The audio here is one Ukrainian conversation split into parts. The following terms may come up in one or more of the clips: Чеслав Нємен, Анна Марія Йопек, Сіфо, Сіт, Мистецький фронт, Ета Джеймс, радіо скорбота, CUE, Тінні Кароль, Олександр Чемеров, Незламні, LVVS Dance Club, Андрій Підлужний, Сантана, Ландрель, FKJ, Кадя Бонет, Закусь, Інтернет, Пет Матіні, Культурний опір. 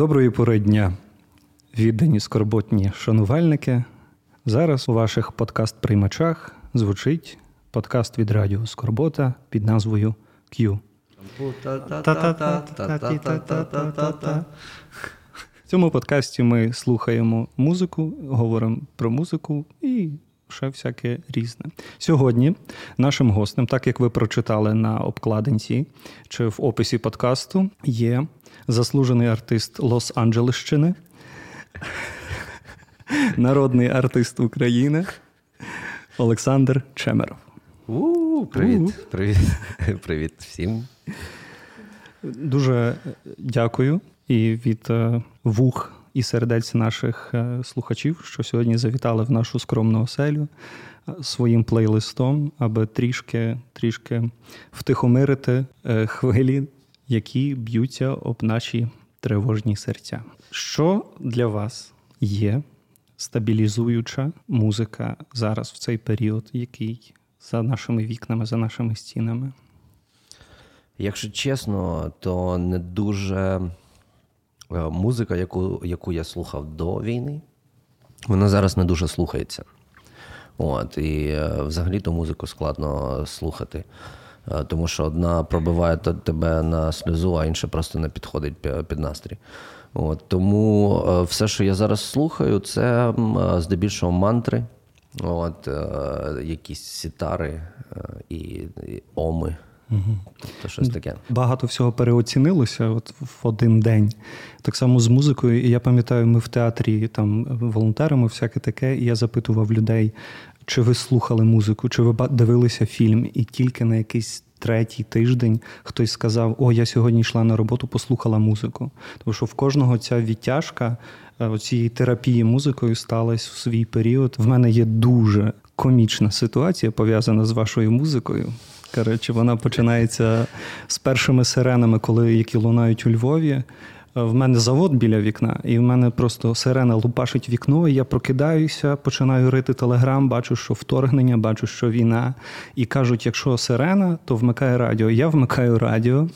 Доброї пори дня, віддані скорботні шанувальники. Зараз у ваших подкаст-приймачах звучить подкаст від радіо скорбота під назвою CUE. В цьому подкасті ми слухаємо музику, говоримо про музику і ще всяке різне. Сьогодні нашим гостем, так як ви прочитали на обкладинці чи в описі подкасту, є заслужений артист Лос-Анджелесщини, народний артист України Олександр Чемеров. Привіт всім. Дуже дякую і від вух і сердець наших слухачів, що сьогодні завітали в нашу скромну оселю своїм плейлистом, аби трішки втихомирити хвилі, які б'ються об наші тривожні серця. Що для вас є стабілізуюча музика зараз в цей період, який за нашими вікнами, за нашими стінами? Якщо чесно, то не дуже музика, яку я слухав до війни, вона зараз не дуже слухається. І взагалі ту музику складно слухати. Тому що одна пробиває тебе на сльозу, а інша просто не підходить під настрій. Тому все, що я зараз слухаю, це здебільшого мантри, якісь сітари і оми. Угу. Тобто щось таке. Багато всього переоцінилося в один день. Так само з музикою. Я пам'ятаю, ми в театрі там волонтерами, всяке таке, і я запитував людей, чи ви слухали музику, чи ви дивилися фільм, і тільки на якийсь третій тиждень хтось сказав: «О, я сьогодні йшла на роботу, послухала музику». Тому що в кожного ця відтяжка цієї терапії музикою сталась в свій період. В мене є дуже комічна ситуація, пов'язана з вашою музикою. Коротше, вона починається з першими сиренами, які лунають у Львові. В мене завод біля вікна, і в мене просто сирена лупашить вікно, і я прокидаюся, починаю рити телеграм, бачу, що вторгнення, бачу, що війна. І кажуть, якщо сирена, то вмикай радіо. Я вмикаю радіо.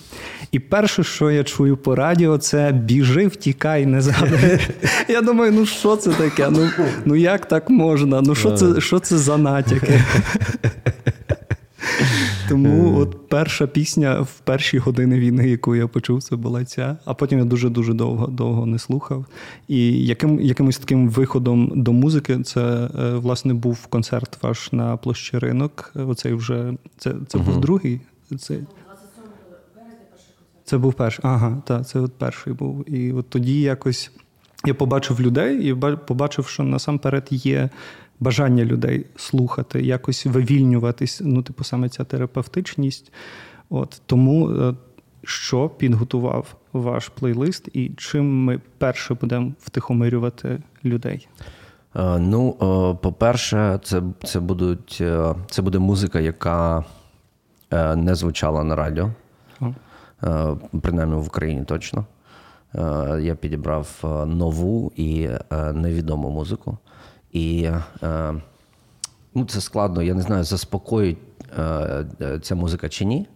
І перше, що я чую по радіо, це «біжи, втікай, не згадай». Я думаю, ну що це таке? Ну як так можна? Ну що це за натяки? Тому от перша пісня в перші години війни, яку я почув, це була ця. А потім я дуже-дуже довго не слухав. І якимось таким виходом до музики це, власне, був концерт ваш на площі Ринок. Оцей вже... Це був другий? Це був перший. Ага, так, це от перший був. І от тоді якось я побачив людей і побачив, що насамперед є... бажання людей слухати, якось вивільнюватись, саме ця терапевтичність. Тому що підготував ваш плейлист і чим ми перше будемо втихомирювати людей? По-перше, це буде музика, яка не звучала на радіо. Принаймні в Україні точно. Я підібрав нову і невідому музику. І це складно, я не знаю, заспокоїть ця музика чи ні,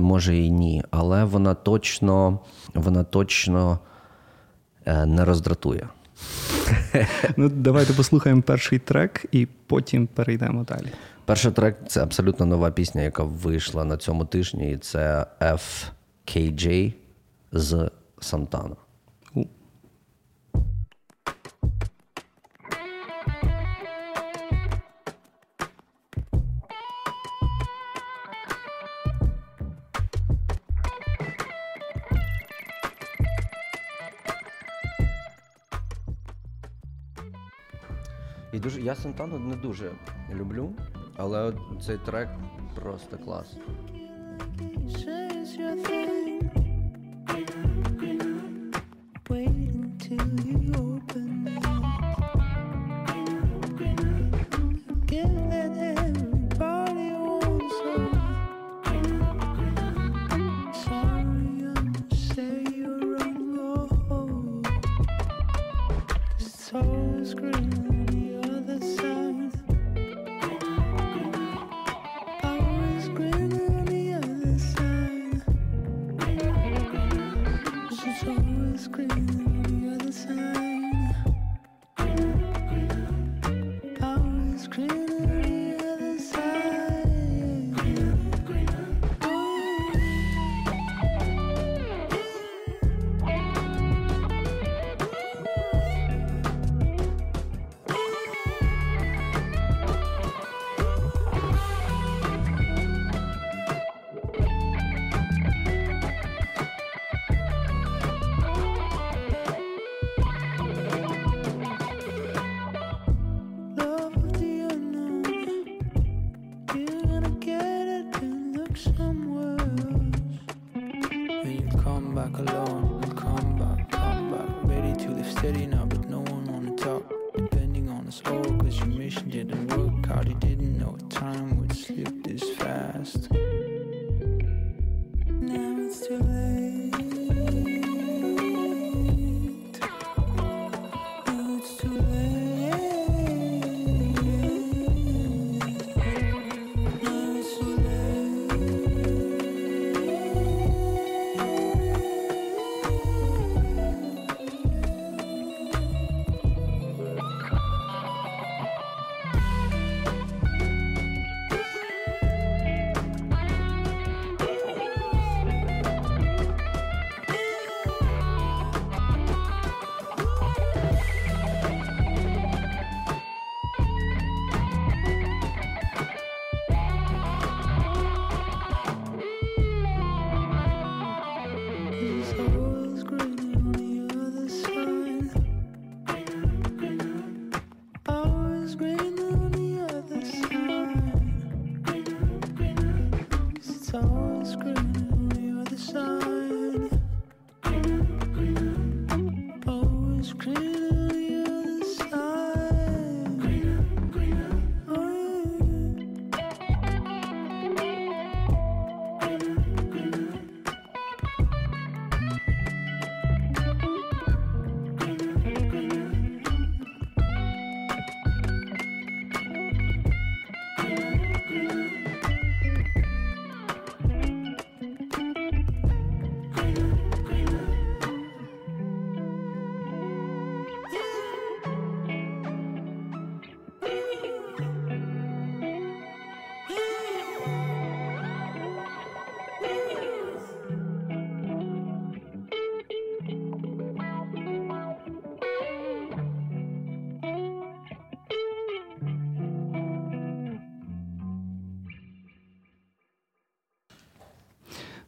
може і ні, але вона точно не роздратує. Давайте послухаємо перший трек і потім перейдемо далі. Перший трек – це абсолютно нова пісня, яка вийшла на цьому тижні, і це FKJ з Сантана. Я Сантану не дуже люблю, але цей трек просто клас.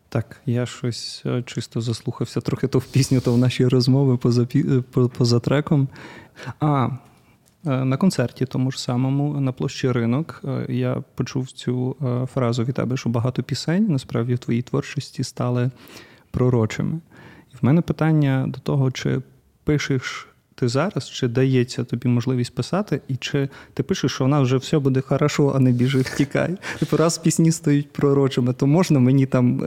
Так, я щось чисто заслухався трохи то в пісню, то в наші розмови поза треком. На концерті тому ж самому, на площі Ринок, я почув цю фразу від тебе, що багато пісень, насправді, в твоїй творчості стали пророчими. І в мене питання до того, чи пишеш ти зараз, чи дається тобі можливість писати, і чи ти пишеш, що вона вже все буде хорошо, а не біжи, втікай. Типу, раз пісні стають пророчими, то можна мені там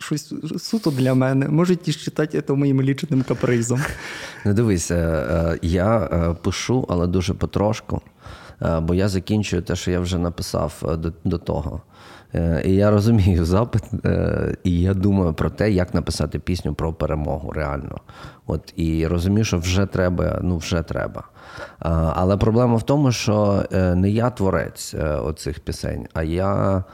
щось суто для мене, може ті читати це моїм лічним капризом. Ну дивися, я пишу, але дуже потрошку, бо я закінчую те, що я вже написав до того. І я розумію запит, і я думаю про те, як написати пісню про перемогу реально. От, і розумію, що вже треба. Але проблема в тому, що не я творець оцих пісень, а я,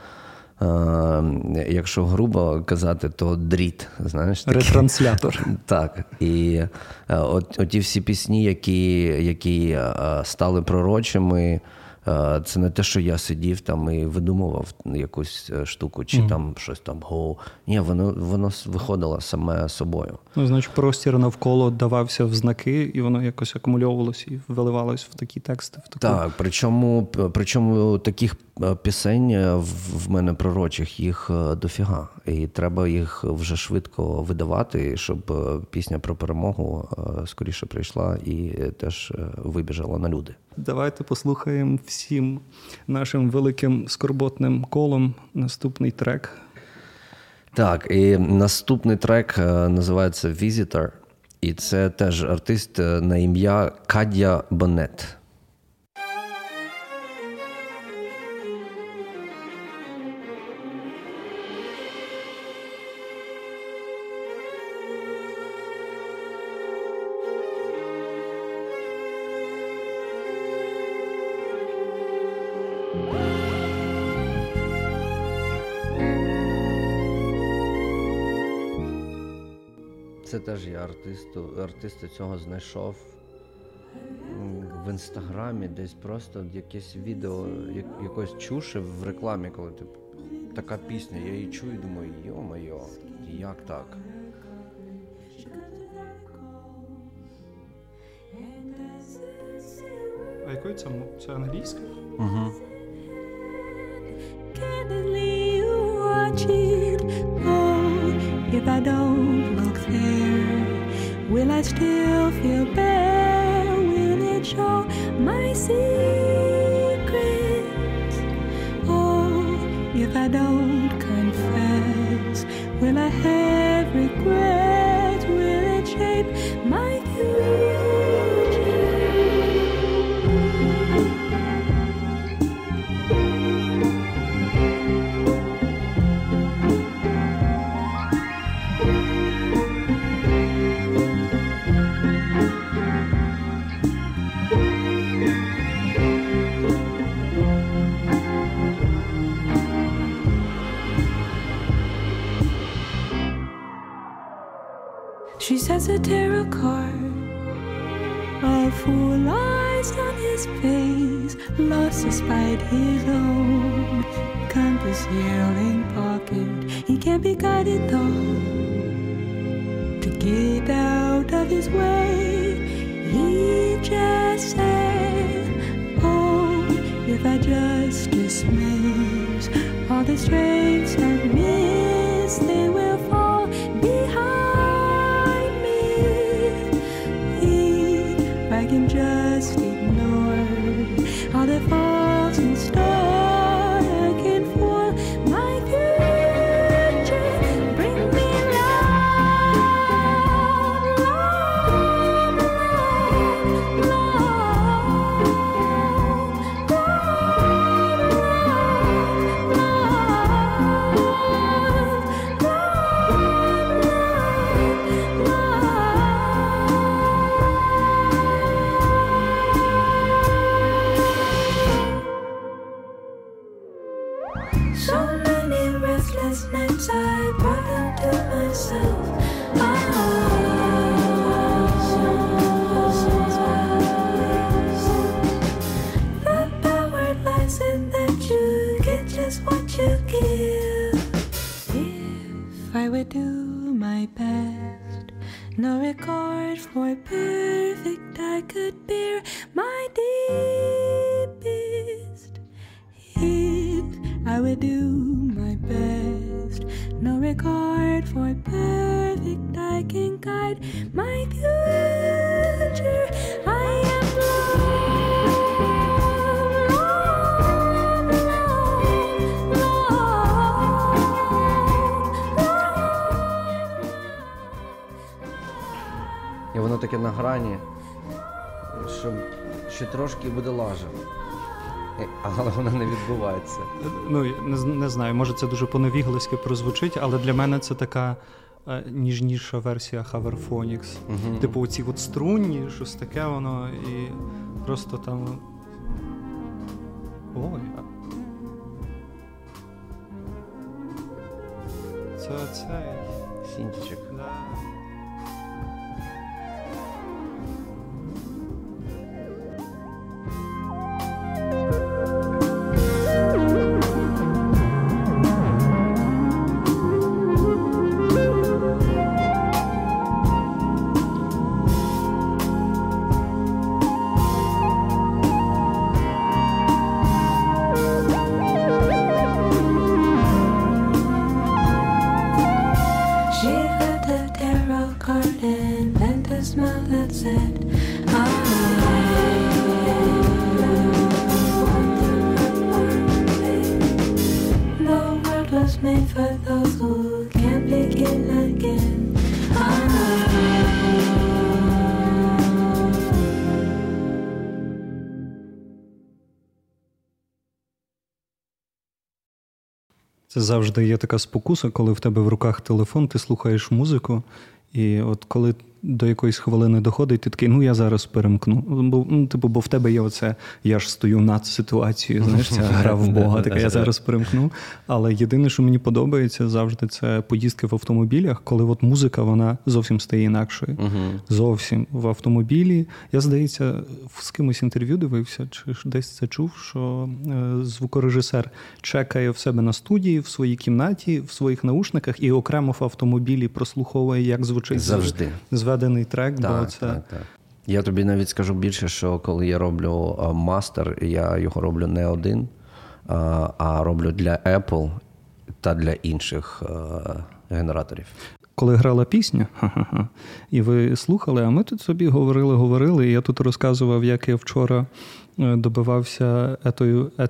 якщо грубо казати, то дріт, знаєш, такий. Ретранслятор. Так. І оті всі пісні, які стали пророчими, це не те, що я сидів там і видумував якусь штуку, чи там щось там гоу. Ні, воно виходило саме собою. Ну, значить, простір навколо давався в знаки, і воно якось акумульовувалося і виливалось в такі тексти. Так, причому таких пісень в мене пророчих, їх дофіга. І треба їх вже швидко видавати, щоб пісня про перемогу скоріше прийшла і теж вибіжала на люди. Давайте послухаємо всім нашим великим скорботним колом наступний трек. Так, і наступний трек називається «Visitor». І це теж артист на ім'я Кадя Бонет. це теж я артиста цього знайшов в інстаграмі, десь просто якесь відео, якось чуші в рекламі, коли типу, така пісня, я її чую і думаю, йо-майо, як так? А якою це англійська? Угу. If I don't look there, will I still feel bad? Will it show my secrets? Oh, if I don't confess, will I have regrets? Will it shape my She says a tarot card, a fool lies on his face, lost despite his own compass, yelling pocket. He can't be guided though, to get out of his way. He just said, oh, if I just dismiss all the strengths I've missed, they will fall behind. I can just ignore all the faults in store. На грані, що трошки буде лажево, але вона не відбувається. Ну, не знаю, може це дуже по-новіглиськи прозвучить, але для мене це така ніжніша версія хаверфонікс. Угу. Типу оці от струнні, щось таке воно, і просто там... Ой. Це... Сінтічок. Да. Це завжди є така спокуса, коли в тебе в руках телефон, ти слухаєш музику, і от коли до якоїсь хвилини доходить, ти такий, ну я зараз перемкну. Бо в тебе є оце, я ж стою над ситуацією, знаєш, ця гра в Бога, така я зараз перемкну. Але єдине, що мені подобається завжди, це поїздки в автомобілях, коли от музика, вона зовсім стає інакшою. Зовсім. В автомобілі. Я, здається, з кимось інтерв'ю дивився, чи десь це чув, що звукорежисер чекає в себе на студії, в своїй кімнаті, в своїх наушниках і окремо в автомобілі прослуховує, як звучить завжди зведений трек. Так, бо це... так. Я тобі навіть скажу більше, що коли я роблю мастер, я його роблю не один, а роблю для Apple та для інших генераторів. Коли грала пісня, і ви слухали, а ми тут собі говорили, і я тут розказував, як я вчора добивався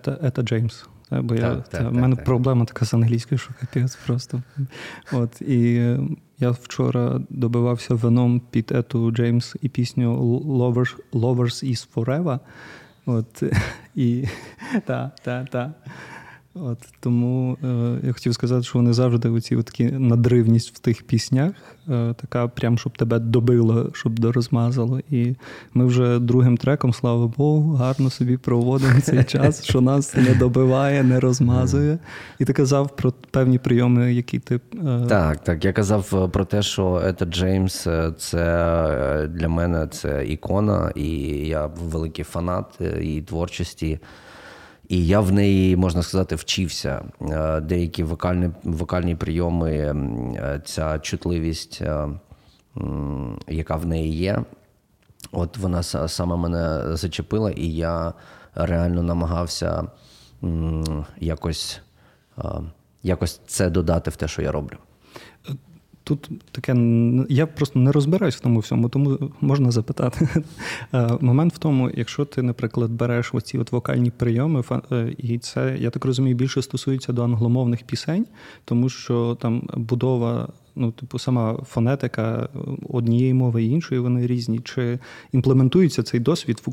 Ета Джеймс. Бо в мене проблема така з англійською, що капець просто. От, і я вчора добивався вином під Ету Джеймс і пісню Lovers is Forever. От, і та. От, тому я хотів сказати, що вони завжди оці такі надривність в тих піснях, така прям, щоб тебе добило, щоб дорозмазало. І ми вже другим треком, слава Богу, гарно собі проводимо цей час, що нас не добиває, не розмазує. І ти казав про певні прийоми, які ти... Так. Я казав про те, що Ета Джеймс – це для мене це ікона, і я великий фанат її творчості. І я в неї, можна сказати, вчився. Деякі вокальні прийоми, ця чутливість, яка в неї є, от вона саме мене зачепила, і я реально намагався якось це додати в те, що я роблю. Тут таке, я просто не розбираюсь в тому всьому, тому можна запитати. Момент в тому, якщо ти, наприклад, береш оці от вокальні прийоми, і це, я так розумію, більше стосується до англомовних пісень, тому що там будова, сама фонетика однієї мови і іншої, вони різні. Чи імплементується цей досвід в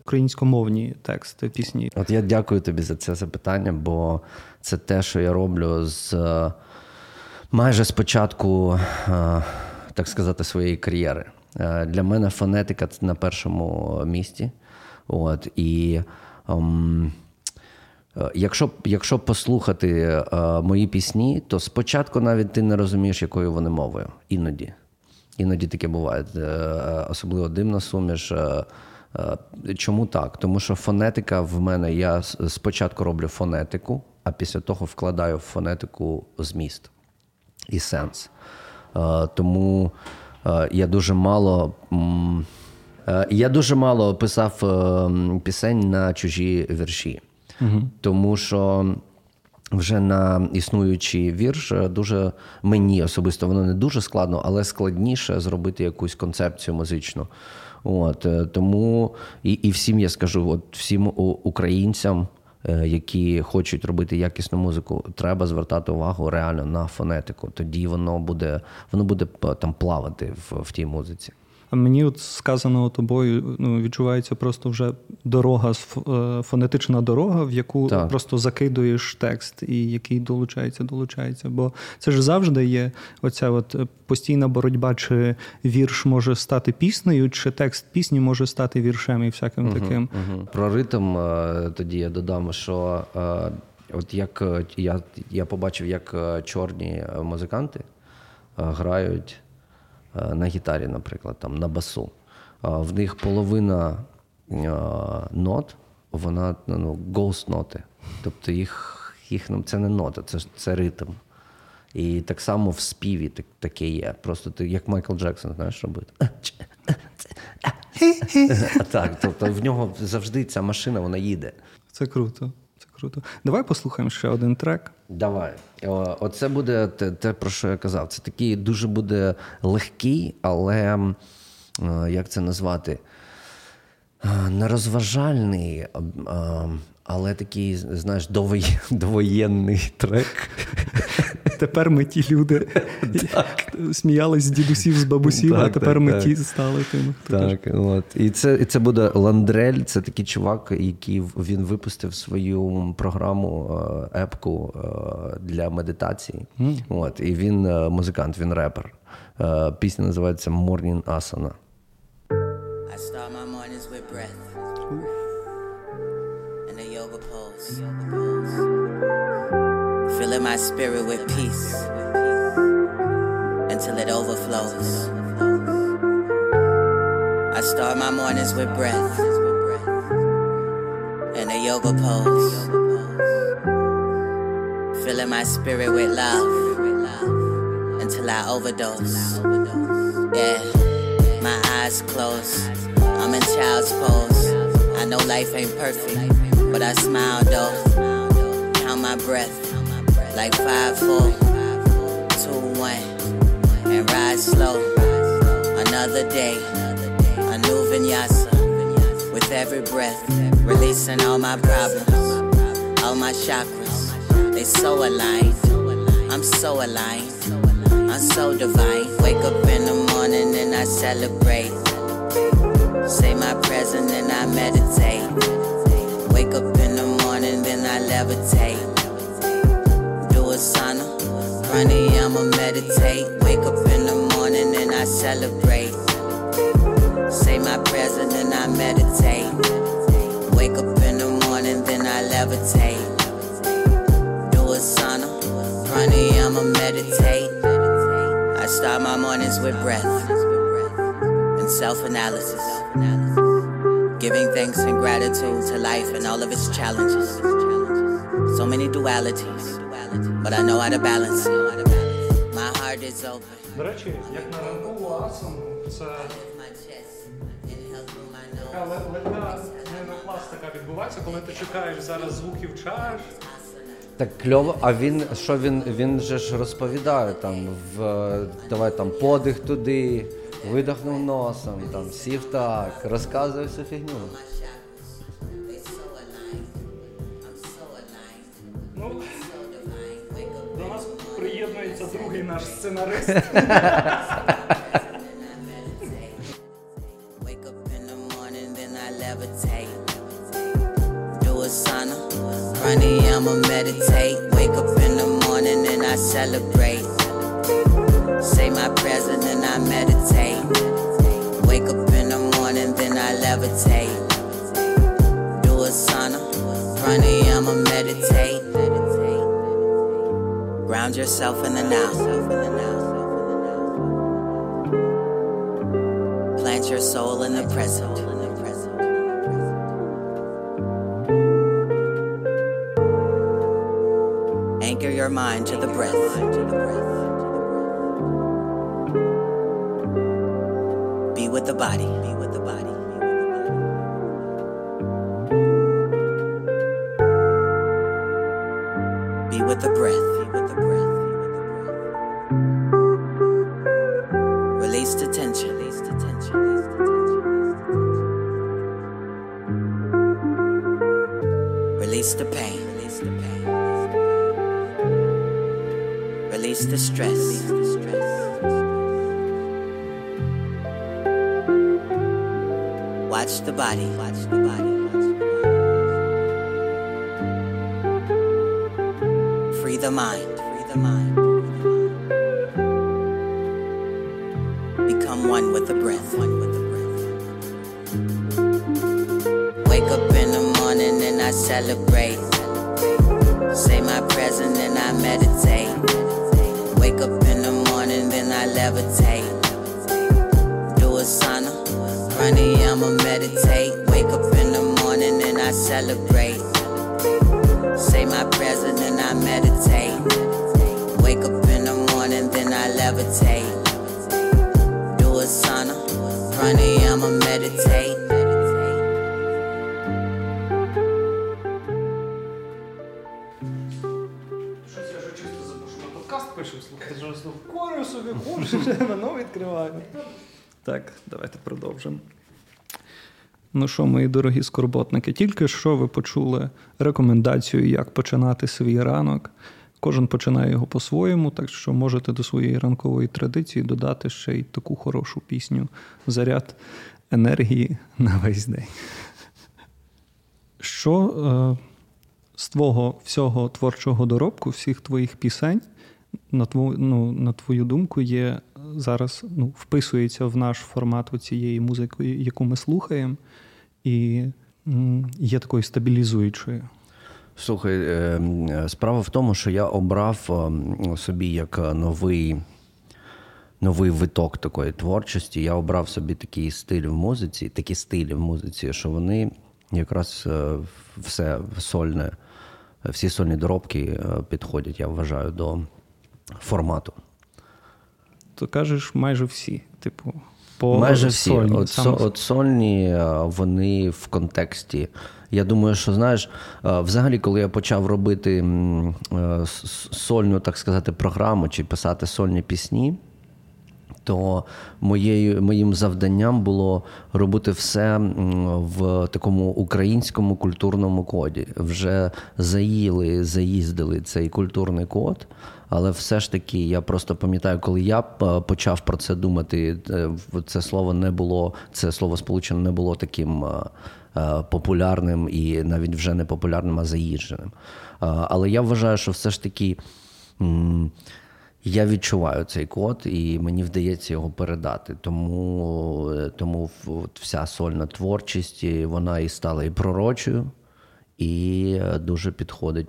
українськомовні тексти, пісні? От я дякую тобі за це запитання, бо це те, що я роблю з... майже з початку, так сказати, своєї кар'єри. Для мене фонетика на першому місці. От, і якщо послухати мої пісні, то спочатку навіть ти не розумієш, якою вони мовою. Іноді таке буває. Особливо дивна суміш. Чому так? Тому що фонетика в мене, я спочатку роблю фонетику, а після того вкладаю в фонетику зміст і сенс. Тому я дуже мало писав пісень на чужі вірші. Угу. Тому що вже на існуючий вірш дуже, мені особисто, воно не дуже складно, але складніше зробити якусь концепцію музичну. От, тому і всім я скажу, от всім українцям, які хочуть робити якісну музику, треба звертати увагу реально на фонетику. Тоді воно буде там плавати в тій музиці. А мені от сказано тобою, відчувається просто вже дорога, фонетична дорога, в яку просто закидуєш текст і який долучається. Бо це ж завжди є оця от постійна боротьба, чи вірш може стати піснею, чи текст пісні може стати віршем і всяким таким. Про ритм тоді я додам, що от як я побачив, як чорні музиканти грають на гітарі, наприклад, там, на басу. В них половина нот, вона ghost-ноти. Тобто їх це не нота, це ритм. І так само в співі таке є. Просто ти, як Майкл Джексон, знаєш, робить. Так, тобто в нього завжди ця машина, вона їде. Це круто. Давай послухаємо ще один трек. Давай. Оце буде те, про що я казав. Це такий дуже буде легкий, але, як це назвати, нерозважальний, але такий, знаєш, довоєнний трек. Тепер ми ті люди сміялись з дідусів, з бабусів, а тепер ми ті стали тими. Так, от. І це буде Ландрель, це такий чувак, який він випустив свою програму, епку для медитації. От, і він музикант, він репер. Пісня називається «Morning Asana». I start my mornings with breath and a yoga pose. Filling my spirit with peace until it overflows. I start my mornings with breath and a yoga pose. Filling my spirit with love until I overdose. Yeah, my eyes closed, I'm in child's pose. I know life ain't perfect, but I smile though. Count my breath, like 5, 4, 2, 1, and ride slow. Another day, a new vinyasa. With every breath, releasing all my problems, all my chakras. They so aligned, I'm so aligned, I'm so divine. Wake up in the morning and I celebrate. Say my prayers and then I meditate. Wake up in the morning, then I levitate. Do a sauna, runny, I'ma meditate. Wake up in the morning and I celebrate. Say my prayers and then I meditate. Wake up in the morning, then I levitate. Do a sauna, runny, I'ma meditate. I start my mornings with breath and self-analysis, giving thanks and gratitude to life and all of its challenges. So many dualities, but I know how to balance it. My heart is open. До речі, як на ранкову асану, це така легка ненопластика відбувається, коли ти чекаєш зараз звуків чаш. Так кльово, а він же ж розповідає там, давай там подих туди, видихнув носом, там сів так, розказує всю фігню. Ну, до нас приєднується другий наш сценарист. I'ma meditate, wake up in the morning and I celebrate. Say my prayers and then I meditate. Wake up in the morning, then I levitate. Do a sauna, runny, I'ma meditate. Ground yourself in the now. Plant your soul in the present. Your mind to the breath. Be with the body. Be with the body. Be with the breath. Be with the breath. Release the tension. Release the tension. Release the tension. Release the pain. Release the pain. Release the stress. Watch the body. Watch the body. Free the mind. Free the mind. Become one with the breath. One with the breath. Wake up in the morning and I celebrate. Say my prayers and then I meditate. Wake up in the morning, then I levitate. Do a sauna, runny, I'ma meditate. Wake up in the morning, then I celebrate. Say my prayers and then I meditate. Wake up in the morning, then I levitate. Do a sauna, runny, I'ma meditate. Так, давайте продовжимо. Ну що, мої дорогі скорботники, тільки що ви почули рекомендацію, як починати свій ранок. Кожен починає його по-своєму, так що можете до своєї ранкової традиції додати ще й таку хорошу пісню «Заряд енергії на весь день». Що з твого всього творчого доробку, всіх твоїх пісень на твою думку, є зараз вписується в наш формат цієї музики, яку ми слухаємо, і є такою стабілізуючою? Слухай, справа в тому, що я обрав собі як новий виток такої творчості. Я обрав собі такі стилі в музиці, що вони якраз все сольне, всі сольні доробки підходять, я вважаю, до формату. То кажеш, майже всі, майже всі. Сольні. От сольні, вони в контексті. Я думаю, що, знаєш, взагалі, коли я почав робити сольну, так сказати, програму чи писати сольні пісні, то моїм завданням було робити все в такому українському культурному коді. Вже заїздили цей культурний код, але все ж таки я просто пам'ятаю, коли я почав про це думати, це словосполучення не було таким популярним і навіть вже не популярним, а заїждженим. Але я вважаю, що все ж таки я відчуваю цей код, і мені вдається його передати. Тому вся сольна творчість, вона і стала і пророчою, і дуже підходить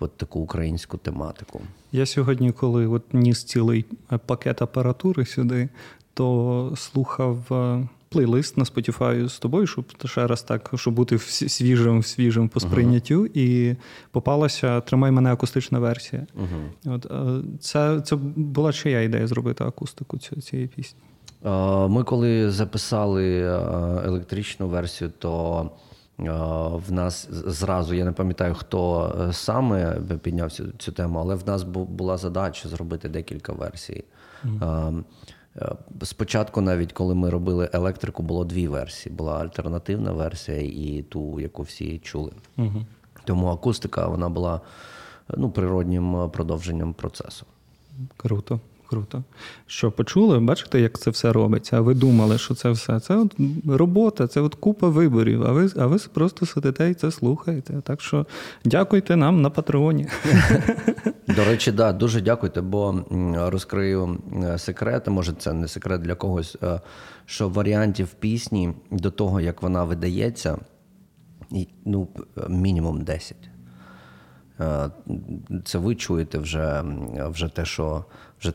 під таку українську тематику. Я сьогодні, коли ніс цілий пакет апаратури сюди, то слухав плейлист на Spotify з тобою, щоб ще раз так, щоб бути свіжим по сприйняттю, і попалася «Тримай мене» акустична версія. Це була чия ідея зробити акустику цієї пісні? Ми коли записали електричну версію, то в нас зразу, я не пам'ятаю, хто саме підняв цю тему, але в нас була задача зробити декілька версій. Спочатку, навіть коли ми робили електрику, було дві версії. Була альтернативна версія і ту, яку всі чули. Тому акустика, вона була природнім продовженням процесу. Круто. Що почули, бачите, як це все робиться, а ви думали, що це все. Це робота, це купа виборів, а ви просто сидите і це слухаєте. Так що дякуйте нам на Патреоні. До речі, да, дуже дякуйте, бо розкрию секрет, може це не секрет для когось, що варіантів пісні до того, як вона видається, мінімум 10. Це ви чуєте вже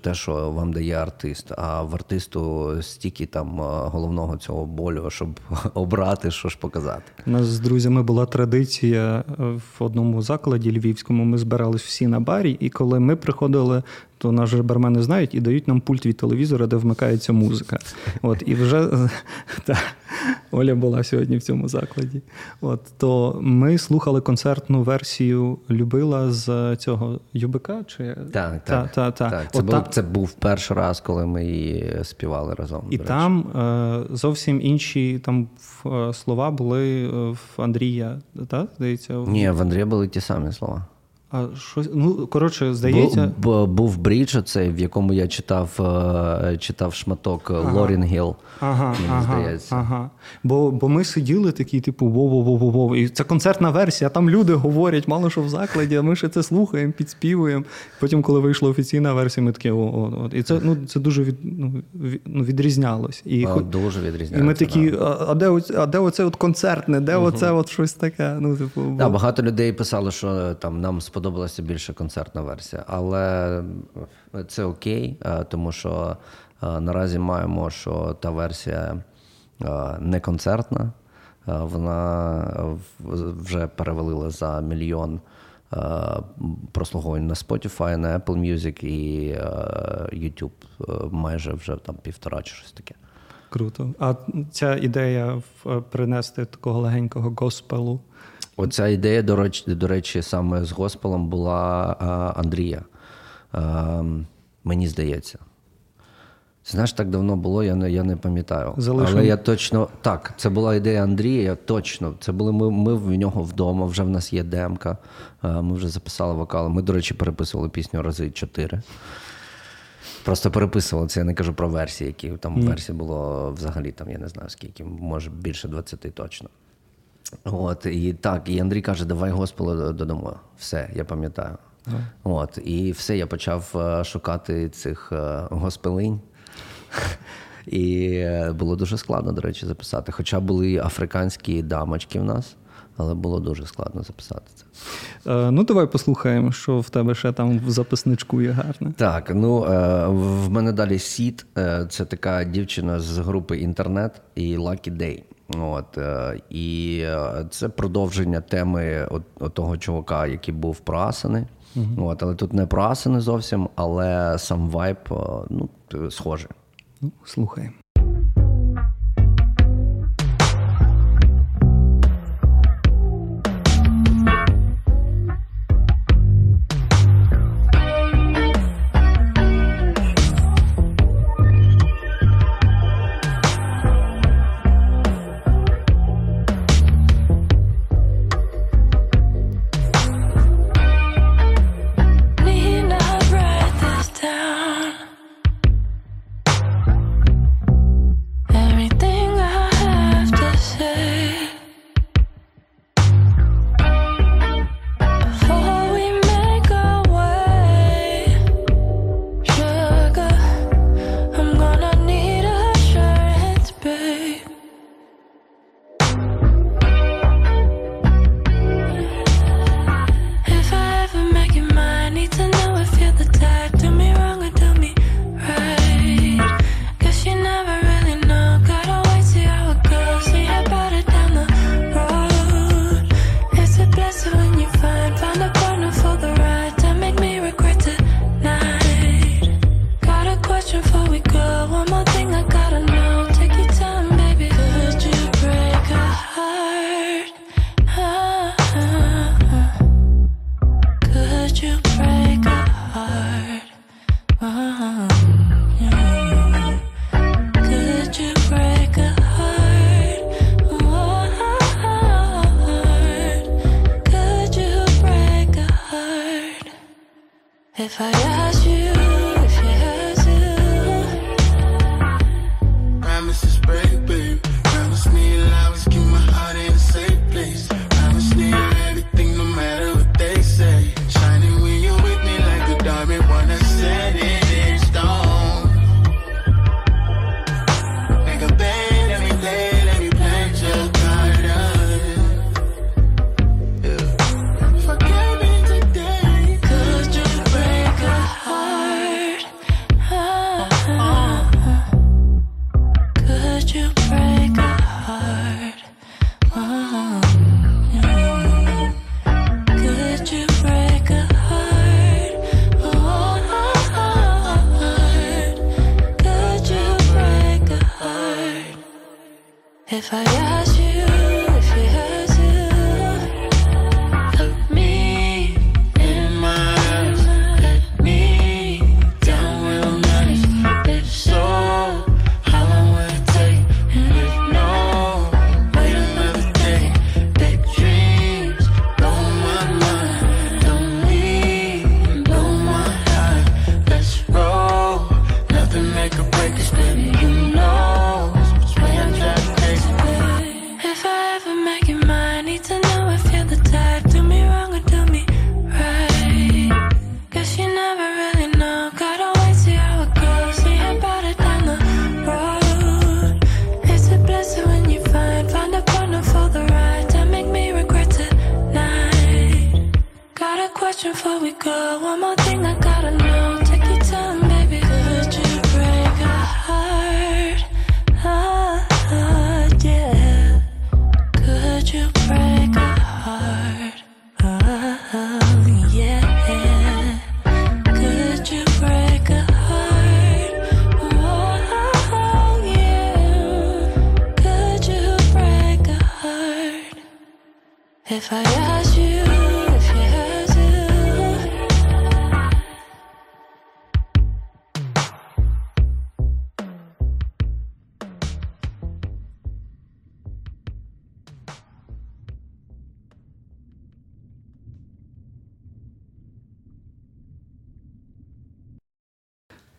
те, що вам дає артист. А в артисту стільки там головного цього болю, щоб обрати, що ж показати. У нас з друзями була традиція в одному закладі львівському. Ми збирались всі на барі, і коли ми приходили, то наші бармени знають і дають нам пульт від телевізора, де вмикається музика. І вже Оля була сьогодні в цьому закладі. То ми слухали концертну версію «Любила» з цього Юбика? Чи... Так. Це був перший раз, коли ми її співали разом. І там зовсім інші там слова були в Андрія, так? Здається, ні, в Андрія були ті самі слова. А щось, здається... Був брідж оцей, в якому я читав шматок Лорінгіл, здається. Бо ми сиділи такі, воу-воу-воу-воу. І це концертна версія, там люди говорять, мало що в закладі, а ми ще це слухаємо, підспівуємо. Потім, коли вийшла офіційна версія, ми такі о. І це дуже відрізнялось. Дуже відрізнялося. І ми такі, де оце концертне, де оце щось таке? Багато людей писали, що там нам сподобалася більше концертна версія, але це окей, тому що наразі маємо, що та версія не концертна, вона вже перевалила за 1 мільйон прослуховувань на Spotify, на Apple Music і YouTube, майже вже там 1,5 чи щось таке. Круто. А ця ідея принести такого легенького госпелу? Оця ідея, до речі, саме з госпелом була Андрія. Мені здається. Знаєш, так давно було, я не пам'ятаю. Але я точно... Так, це була ідея Андрія, точно. Це були ми в нього вдома, вже в нас є демка. Ми вже записали вокал. Ми, до речі, переписували пісню рази 4. Просто переписували це, я не кажу про версії, які там версій було взагалі, там я не знаю скільки, може більше 20 точно. І Андрій каже, давай госпелу додамо. Все, я пам'ятаю. От, і все, я почав шукати цих госпелинь. І було дуже складно, до речі, записати. Хоча були африканські дамочки в нас, але було дуже складно записати це. Ну, давай послухаємо, що в тебе ще там в записничку є гарне. Так, ну, в мене далі Сіт. Це така дівчина з групи «Інтернет» і «Lucky Day». От, і це продовження теми того чувака, який був про Асани. Угу. От, але тут не про Асани зовсім, але сам вайб, ну, схожий. Ну, слухаємо.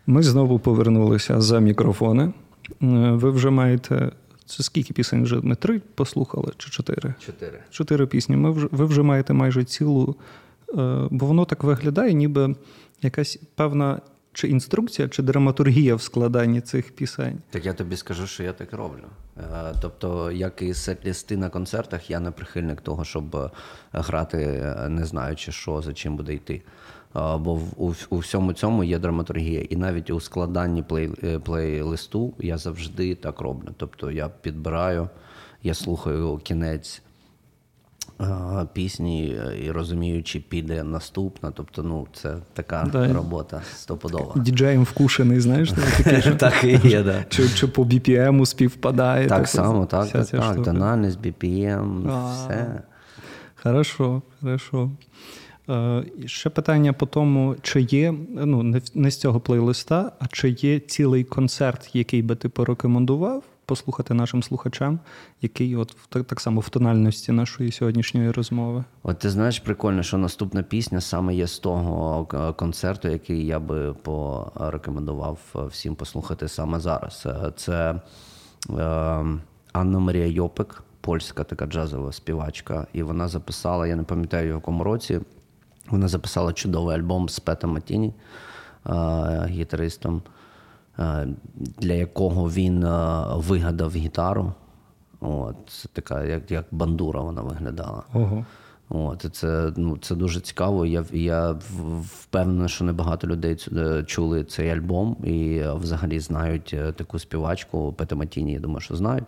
Ми знову повернулися за мікрофони. Ви вже маєте... Це скільки пісень вже? Ми 3 послухали? Чи 4? 4. 4 пісні. Ви вже маєте майже цілу Бо воно так виглядає, ніби якась певна чи інструкція, чи драматургія в складанні цих пісень. Так я тобі скажу, що я так роблю. Тобто, як і сет-лісти на концертах, я не прихильник того, щоб грати, не знаючи, що, за чим буде йти. Бо у всьому цьому є драматургія. І навіть у складанні плейлисту я завжди так роблю. Тобто, я підбираю, я слухаю кінець пісні і розумію, чи піде наступна. Тобто, це така робота стопудова. Діджеєм вкушений, знаєш? Так і є, так. Чи по BPM-у співпадає. Так само, так. Тональність, BPM, все. Хорошо. Ще питання по тому, чи є, не з цього плейлиста, а чи є цілий концерт, який би ти порекомендував послухати нашим слухачам, який так само в тональності нашої сьогоднішньої розмови. Ти знаєш, прикольно, що наступна пісня саме є з того концерту, який я би порекомендував всім послухати саме зараз. Це Анна Марія Йопек, польська така джазова співачка, і вона записала, я не пам'ятаю, в якому році, вона записала чудовий альбом з Петом Матіні, гітаристом, для якого він вигадав гітару. Це така, як бандура вона виглядала. Ого. Це дуже цікаво. Я впевнений, що небагато людей чули цей альбом і взагалі знають таку співачку Пета Матіні, я думаю, що знають.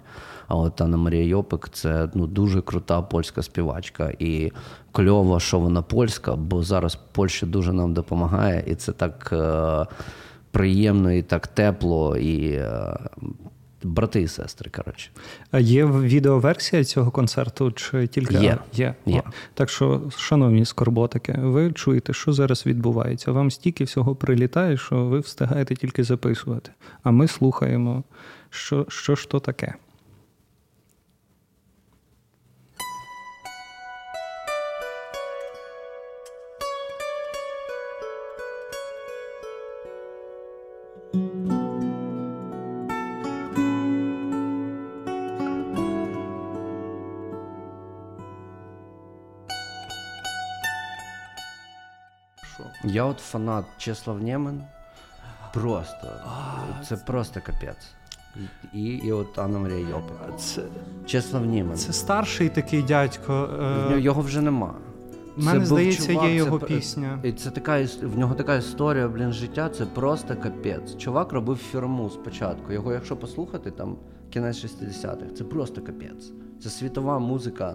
А Анна Марія Йопек – це дуже крута польська співачка. І кльово, що вона польська, бо зараз Польща дуже нам допомагає. І це так приємно і так тепло, і брати і сестри, коротше. А є відеоверсія цього концерту, чи тільки? Є. Так що, шановні скорботики, ви чуєте, що зараз відбувається. Вам стільки всього прилітає, що ви встигаєте тільки записувати. А ми слухаємо, що ж то таке. Я фанат Чеслав Нємен, просто, це просто капець. І Анна Марія Йопек. Чеслав Нємен. Це старший такий дядько. Його вже нема. У мене, здається, чувак, є його пісня. Це в нього така історія, життя, це просто капець. Чувак робив фірму спочатку. Його, якщо послухати, там кінець 60-х, це просто капець. Це світова музика,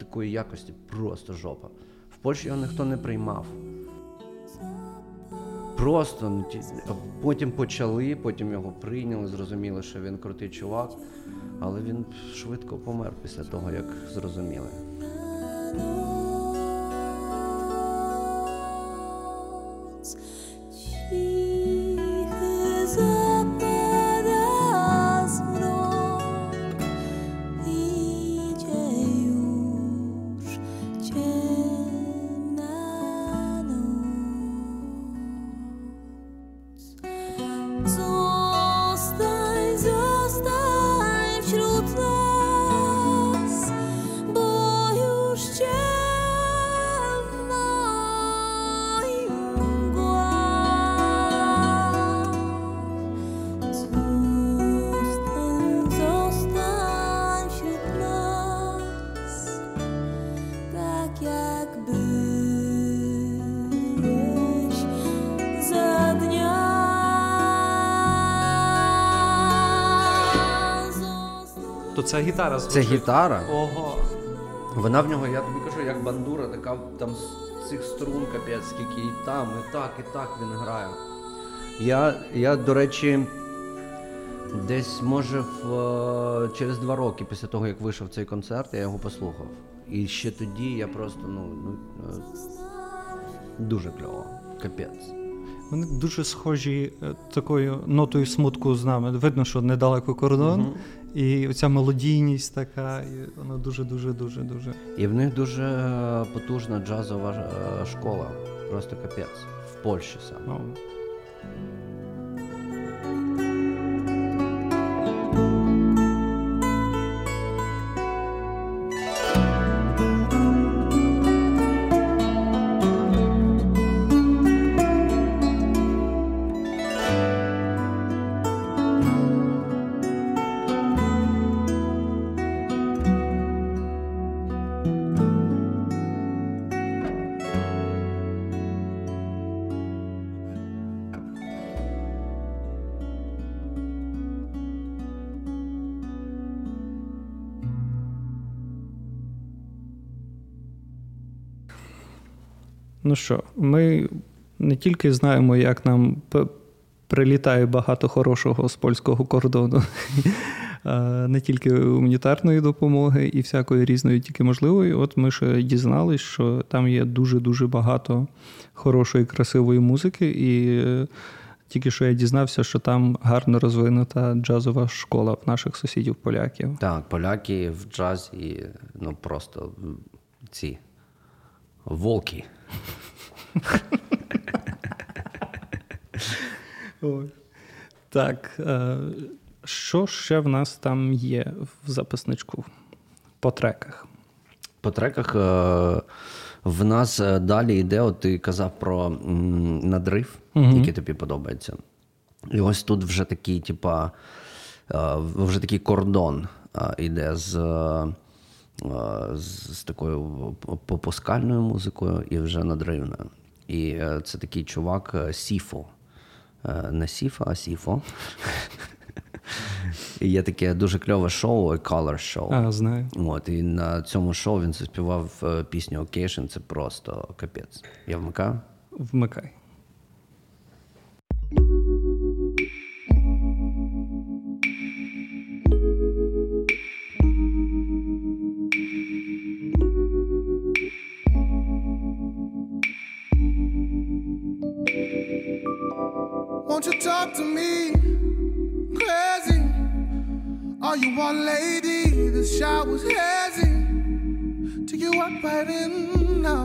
такої якості, просто жопа. В Польщі його ніхто не приймав. Просто, потім почали, потім його прийняли, зрозуміли, що він крутий чувак, але він швидко помер після того, як зрозуміли. Це гітара звучить. Це гітара? Ого. Вона в нього, я тобі кажу, як бандура, така там з цих струн, капець, скільки і так він грає. Я, до речі, десь, може, через 2 роки після того, як вийшов цей концерт, я його послухав. І ще тоді я просто, дуже кльово, капець. Вони дуже схожі такою нотою смутку з нами. Видно, що недалеко кордон. Mm-hmm. І оця мелодійність така, і вона дуже. І в них дуже потужна джазова школа. Просто капець. В Польщі саме. Ну що, ми не тільки знаємо, як нам прилітає багато хорошого з польського кордону, не тільки гуманітарної допомоги і всякої різної тільки можливої. От ми ще дізнались, що там є дуже-дуже багато хорошої, красивої музики, і тільки що я дізнався, що там гарно розвинута джазова школа в наших сусідів поляків. Так, поляки в джазі, ну просто ці волки. Так, що ще в нас там є в записничку по треках? По треках в нас далі йде, от ти казав про надрив, який тобі подобається. І ось тут вже такий, типа, вже такий кордон йде з такою попускальною музикою і вже надривною. І це такий чувак Сіфо. Не Сіфа, а Сіфо. І є таке дуже кльове шоу, Color Show. А, знаю. От, і на цьому шоу він заспівав пісню Occasion. Це просто капець. Я вмикаю? Вмикай. Won't you talk to me? Crazy. All you want, lady, the shower's hazy. Till you walk right in now.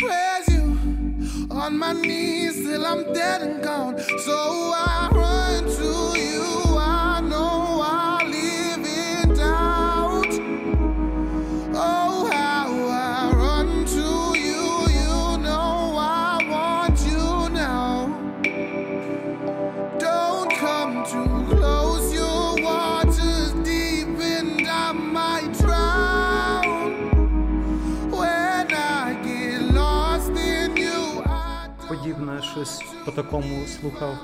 Praise you on my knees till I'm dead and gone. So I run to you. I know I live in doubt. Oh, how I run to you. You know I want you now. Don't come too close. Your water's deep and I might drown. When I get lost in you, I Подібне щось по такому слухав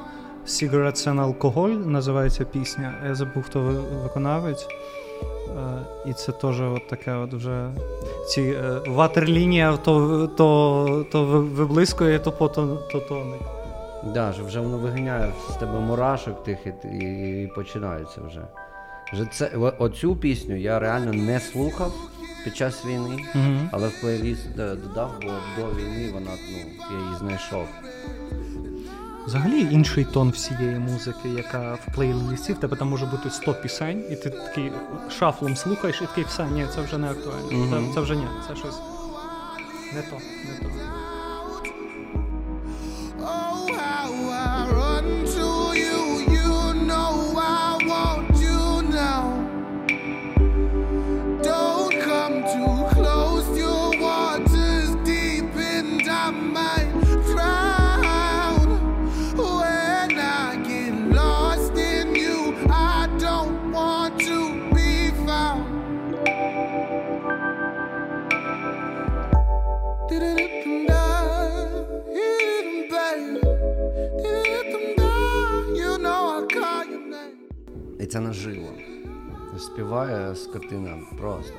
Cigarettes and Alcohol, називається пісня. Я забув, хто виконавець. І це теж от таке от вже... Ці ватерлінія то виблискує, то потоне. Да, вже воно виганяє з тебе мурашок тих і починається вже. Оцю пісню я реально не слухав під час війни, Мгм. але в плейліст додав, бо до війни вона, я її знайшов. Взагалі інший тон всієї музики, яка в плейлисті, в тебе там може бути 100 пісень, і ти такий шафлом слухаєш, і такий, все, ні, це вже не актуально, Мгм. це вже ні, це щось не то. Oh, how I run to you. You know I want you now. Don't come too close. Your water's deep and I might drown. When I get lost in you, I don't want to be found. You know I call your name. І це наживо. Співає скотина просто.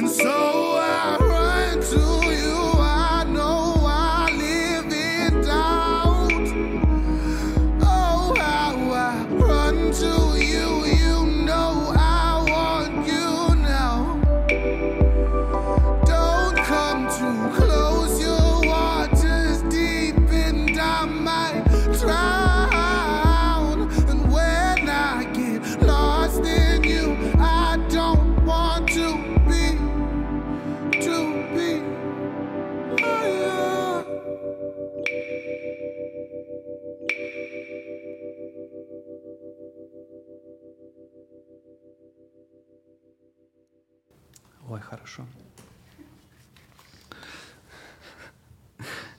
And so I run to you. I know I live in doubt. Oh, how I run to you. You know I want you now. Don't come too close. Your water's deep and I might drown. And when I get lost in you, I don't want to be. Oh, yeah. Ой, хорошо.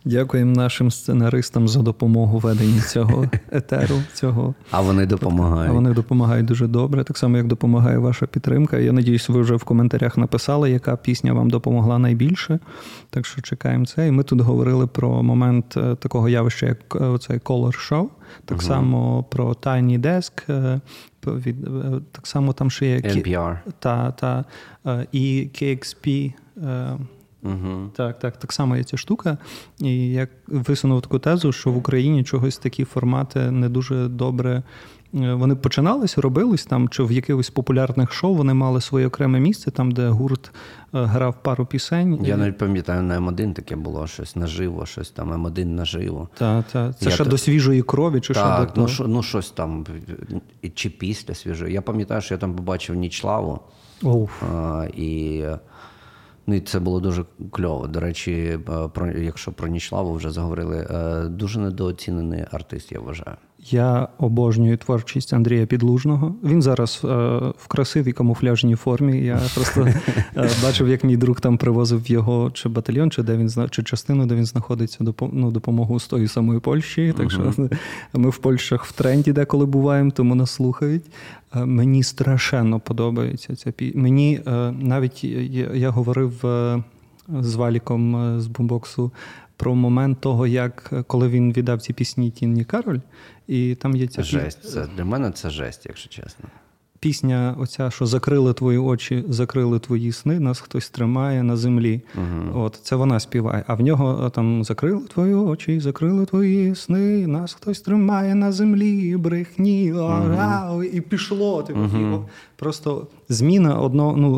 Дякуємо нашим сценаристам за допомогу веденні цього етеру. А вони допомагають. А вони допомагають дуже добре, так само, як допомагає ваша підтримка. Я надіюсь, ви вже в коментарях написали, яка пісня вам допомогла найбільше. Так що чекаємо це. І ми тут говорили про момент такого явища, як цей колор-шоу. Так само про Tiny Desk. Так само там ще є... NPR. Та. І KXP... Так само є ця штука. І я висунув таку тезу, що в Україні чогось такі формати не дуже добре. Вони починались, робились там, чи в якихось популярних шоу вони мали своє окреме місце, там, де гурт грав пару пісень. Я навіть пам'ятаю, на М1 таке було щось наживо, щось там М1 наживо. Та. Це я ще до свіжої крові, чи що до того? Ну, щось там, чи після свіжої. Я пам'ятаю, що я там побачив Нічлаву. І це було дуже кльово. До речі, якщо про Нічлаву вже заговорили, дуже недооцінений артист, я вважаю. Я обожнюю творчість Андрія Підлужного. Він зараз в красивій камуфляжній формі. Я просто бачив, як мій друг там привозив його чи батальйон, чи де він чи частину, де він знаходиться, допомогу з тої самої Польщі. Так що ми в Польщах в тренді деколи буваємо, тому нас слухають. Мені страшенно подобається ця пісня. Мені навіть я говорив з Валіком з бумбоксу про момент того, як коли він віддав ці пісні Тінні Кароль, і там є ця жесть. Це для мене це жесть, якщо чесно. Пісня оця, що закрили твої очі, закрили твої сни, нас хтось тримає на землі. От, це вона співає. А в нього там закрили твої очі, закрили твої сни, нас хтось тримає на землі, брехні, і пішло. Просто зміна,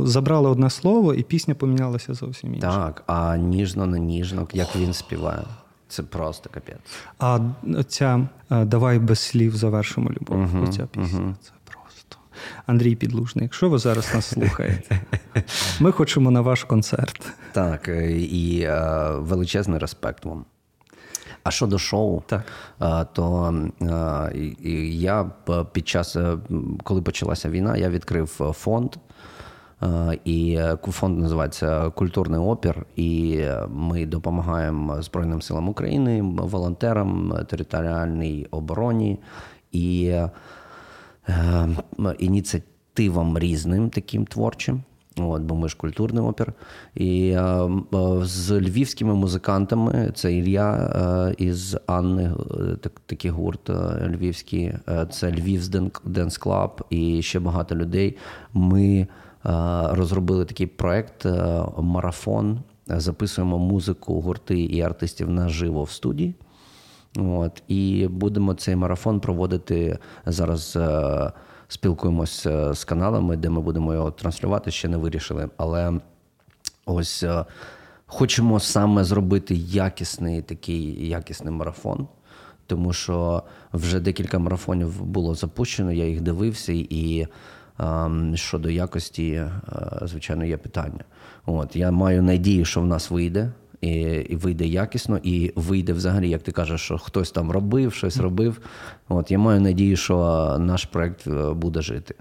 забрали одне слово, і пісня помінялася зовсім інше. Так, а ніжно на ніжно, як він співає. Це просто капець. А ця «Давай без слів завершимо любов», оця пісня. Це Андрій Підлужний, якщо ви зараз нас слухаєте, ми хочемо на ваш концерт. Так, і величезний респект вам. А щодо шоу, то я під час, коли почалася війна, я відкрив фонд. І фонд називається «Культурний опір», і ми допомагаємо Збройним силам України, волонтерам, територіальній обороні і ініціативам різним таким творчим, бо ми ж культурний опір. І з львівськими музикантами, це Ілля із Анни, такий гурт львівський, це LVVS Dance Club і ще багато людей. Ми розробили такий проект «Марафон», записуємо музику, гурти і артистів наживо в студії. От, і будемо цей марафон проводити зараз. Спілкуємося з каналами, де ми будемо його транслювати, ще не вирішили. Але ось хочемо саме зробити якісний марафон, тому що вже декілька марафонів було запущено, я їх дивився, і щодо якості, звичайно, є питання. От, я маю надію, що в нас вийде. І вийде якісно, і вийде взагалі, як ти кажеш, що хтось там робив, щось робив. От, я маю надію, що наш проект буде жити.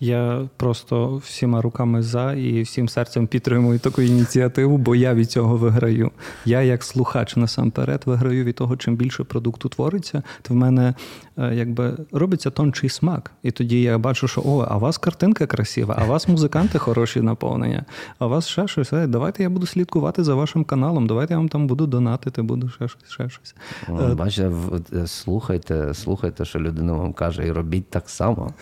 Я просто всіма руками за і всім серцем підтримую таку ініціативу, бо я від цього виграю. Я як слухач насамперед виграю від того, чим більше продукту твориться, то в мене якби робиться тончий смак. І тоді я бачу, що а у вас картинка красива, а у вас музиканти хороші наповнення, а у вас ще щось. Давайте я буду слідкувати за вашим каналом, давайте я вам там буду донатити, буду ще щось. Бачите, слухайте, що людина вам каже, і робіть так само.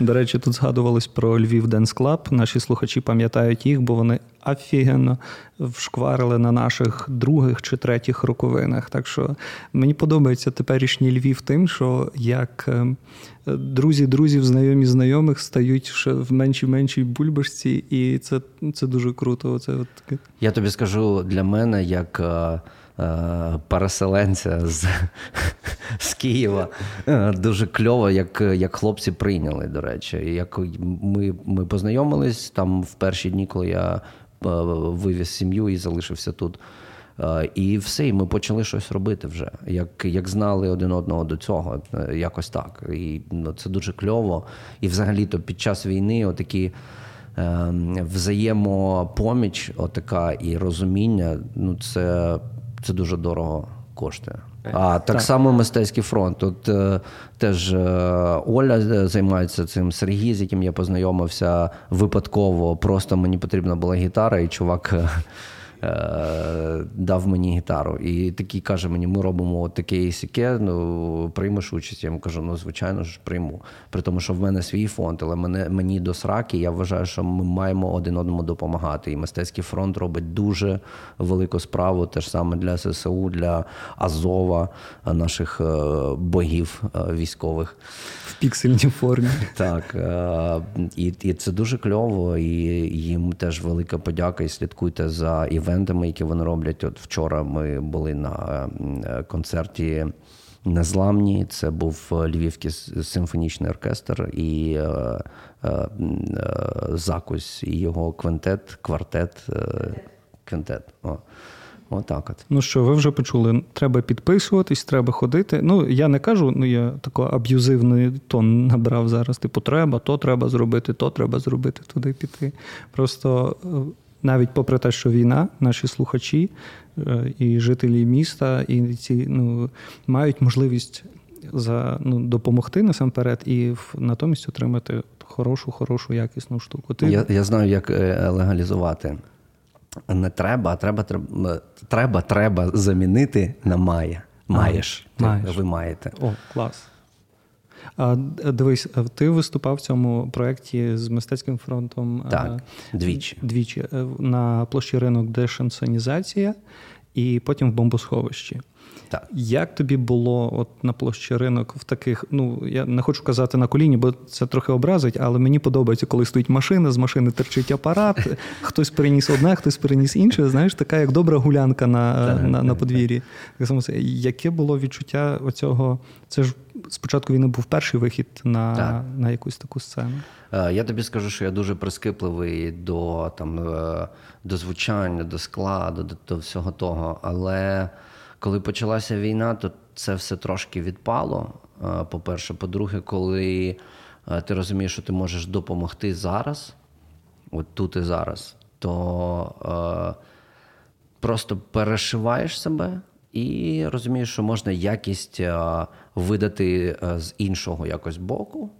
До речі, тут згадувалось про Львів Денс Клаб. Наші слухачі пам'ятають їх, бо вони офігенно вшкварили на наших 2-х чи 3-х роковинах. Так що мені подобається теперішній Львів тим, що як друзі друзів, знайомі знайомих стають ще в меншій бульбашці, і це дуже круто. Це от таке. Я тобі скажу, для мене, як переселенця з Києва, дуже кльово, як хлопці прийняли, до речі. Як ми познайомились там в перші дні, коли я вивіз сім'ю і залишився тут. І все, і ми почали щось робити вже. Як знали один одного до цього, якось так. І це дуже кльово. І взагалі-то під час війни отакі взаємопоміч, отака і розуміння, це це дуже дорого коштує. А так само Мистецький фронт. Тут теж Оля займається цим, Сергій, з яким я познайомився випадково. Просто мені потрібна була гітара, і чувак дав мені гітару. І такий каже мені, ми робимо от таке і сяке, ну, приймеш участь? Я йому кажу, ну, звичайно ж, прийму. При тому, що в мене свій фонд, але мені до сраки, я вважаю, що ми маємо один одному допомагати. І Мистецький фронт робить дуже велику справу, теж саме для ССУ, для Азова, наших богів військових. В піксельній формі. Так. І це дуже кльово, і їм теж велика подяка, і слідкуйте за івентами, які вони роблять. От вчора ми були на концерті «Незламні». Це був Львівський симфонічний оркестр і Закусь, і його квартет. Отак. Ну що, ви вже почули, треба підписуватись, треба ходити. Ну, я не кажу, я такий аб'юзивний тон набрав зараз. Типу, треба зробити, туди піти. Просто... Навіть попри те, що війна, наші слухачі і жителі міста і ці мають можливість допомогти насамперед і натомість отримати хорошу якісну штуку. Я знаю, як легалізувати. Не треба, а треба замінити на має. Маєш. Ви маєте. О, клас. А дивись, ти виступав в цьому проєкті з Мистецьким фронтом. Так, двічі. На площі Ринок дешансонізація і потім в бомбосховищі. Так. Як тобі було на площі Ринок в таких, я не хочу казати на коліні, бо це трохи образить, але мені подобається, коли стоїть машина, з машини терчить апарат, хтось приніс одне, хтось приніс інше, знаєш, така як добра гулянка на подвір'ї. Яке було відчуття оцього, це ж спочатку війни був перший вихід на якусь таку сцену? Я тобі скажу, що я дуже прискіпливий до звучання, до складу, до всього того, але... Коли почалася війна, то це все трошки відпало, по-перше. По-друге, коли ти розумієш, що ти можеш допомогти зараз, от тут і зараз, то просто перешиваєш себе і розумієш, що можна якість видати з іншого якось боку,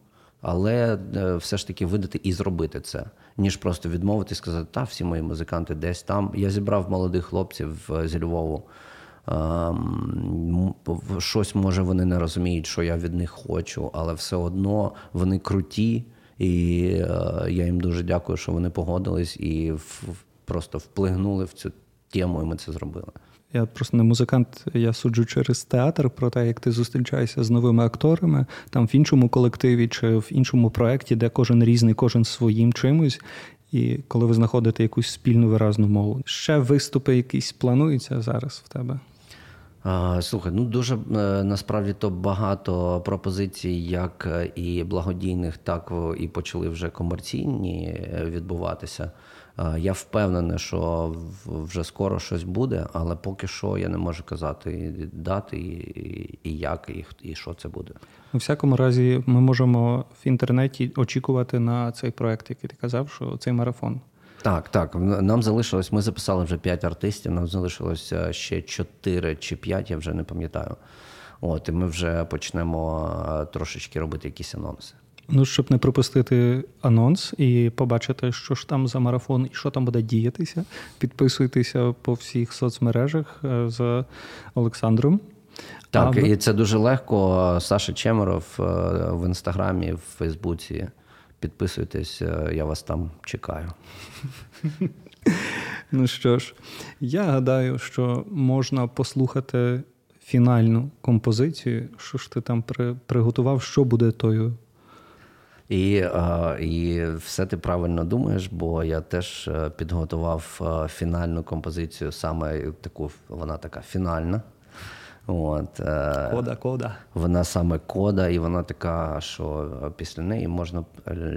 але все ж таки видати і зробити це, ніж просто відмовити і сказати, всі мої музиканти десь там. Я зібрав молодих хлопців зі Львову. Щось, може, вони не розуміють, що я від них хочу, але все одно вони круті, і я їм дуже дякую, що вони погодились і просто вплигнули в цю тему, і ми це зробили. Я просто не музикант, я суджу через театр про те, як ти зустрічаєшся з новими акторами, там в іншому колективі чи в іншому проєкті, де кожен різний, кожен своїм чимось. І коли ви знаходите якусь спільну виразну мову. Ще виступи якісь плануються зараз в тебе? Слухай, дуже насправді то багато пропозицій, як і благодійних, так і почали вже комерційні відбуватися. Я впевнений, що вже скоро щось буде, але поки що я не можу казати дати і як, і що це буде. У всякому разі, ми можемо в інтернеті очікувати на цей проект, який ти казав, що цей марафон. Так. Нам залишилось, ми записали вже 5 артистів, нам залишилось ще 4 чи 5, я вже не пам'ятаю. І ми вже почнемо трошечки робити якісь анонси. Щоб не пропустити анонс і побачити, що ж там за марафон і що там буде діятися, підписуйтеся по всіх соцмережах за Олександром. Так, і це дуже легко. Саша Чемеров в Інстаграмі, в Фейсбуці. Підписуйтесь, я вас там чекаю. Що ж, я гадаю, що можна послухати фінальну композицію. Що ж ти там приготував, що буде тою? І все ти правильно думаєш, бо я теж підготував фінальну композицію, саме таку, вона така фінальна. Кода. Вона саме кода, і вона така, що після неї можна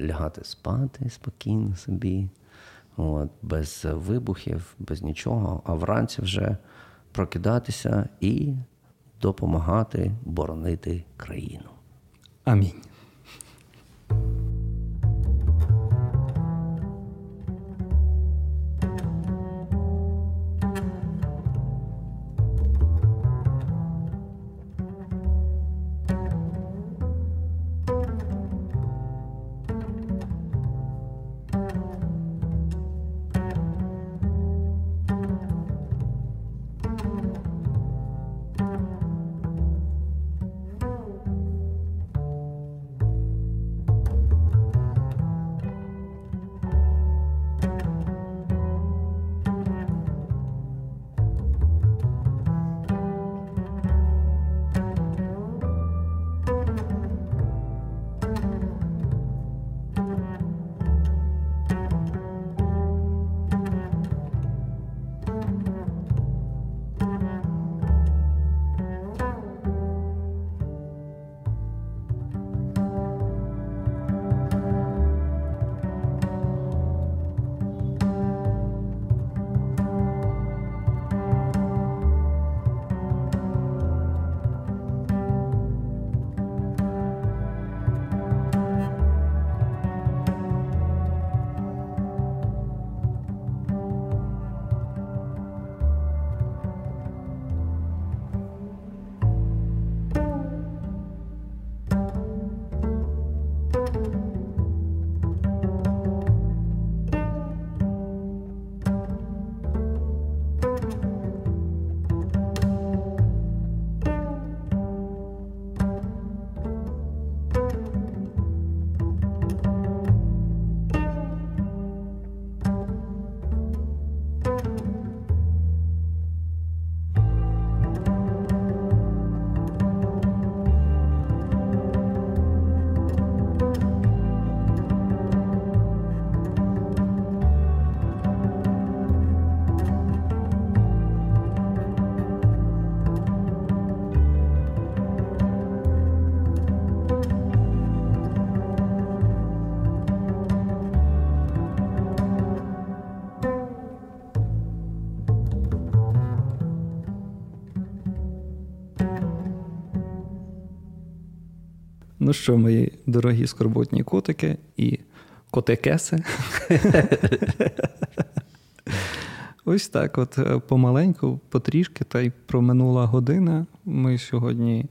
лягати спати спокійно собі, без вибухів, без нічого, а вранці вже прокидатися і допомагати боронити країну. Амінь. Ну що, мої дорогі скорботні котики і котикеси. Ось так от помаленьку, потрішки, та й проминула година. Ми сьогодні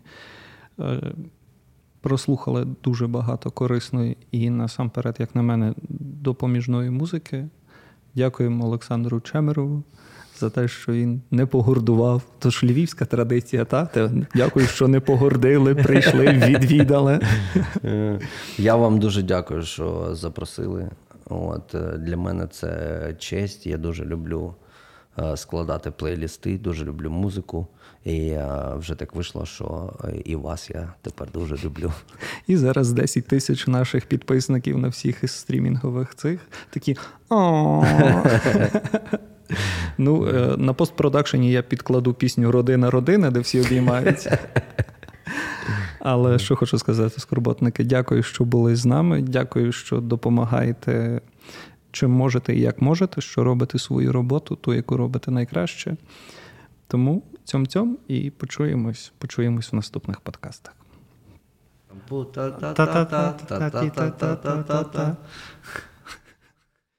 прослухали дуже багато корисної і, насамперед, як на мене, допоміжної музики. Дякуємо Олександру Чемерову за те, що він не погордував. Тож львівська традиція, так? Дякую, що не погордили, прийшли, відвідали. Я вам дуже дякую, що запросили. От, для мене це честь. Я дуже люблю складати плейлісти, дуже люблю музику. І вже так вийшло, що і вас я тепер дуже люблю. І зараз 10 тисяч наших підписників на всіх із стрімінгових цих такі Ну, на постпродакшені я підкладу пісню «Родина-родина», де всі обіймаються. Але що хочу сказати, скорботники, дякую, що були з нами, дякую, що допомагаєте, чим можете і як можете, що робите свою роботу, ту, яку робите найкраще. Тому цьом-цьом і почуємось в наступних подкастах.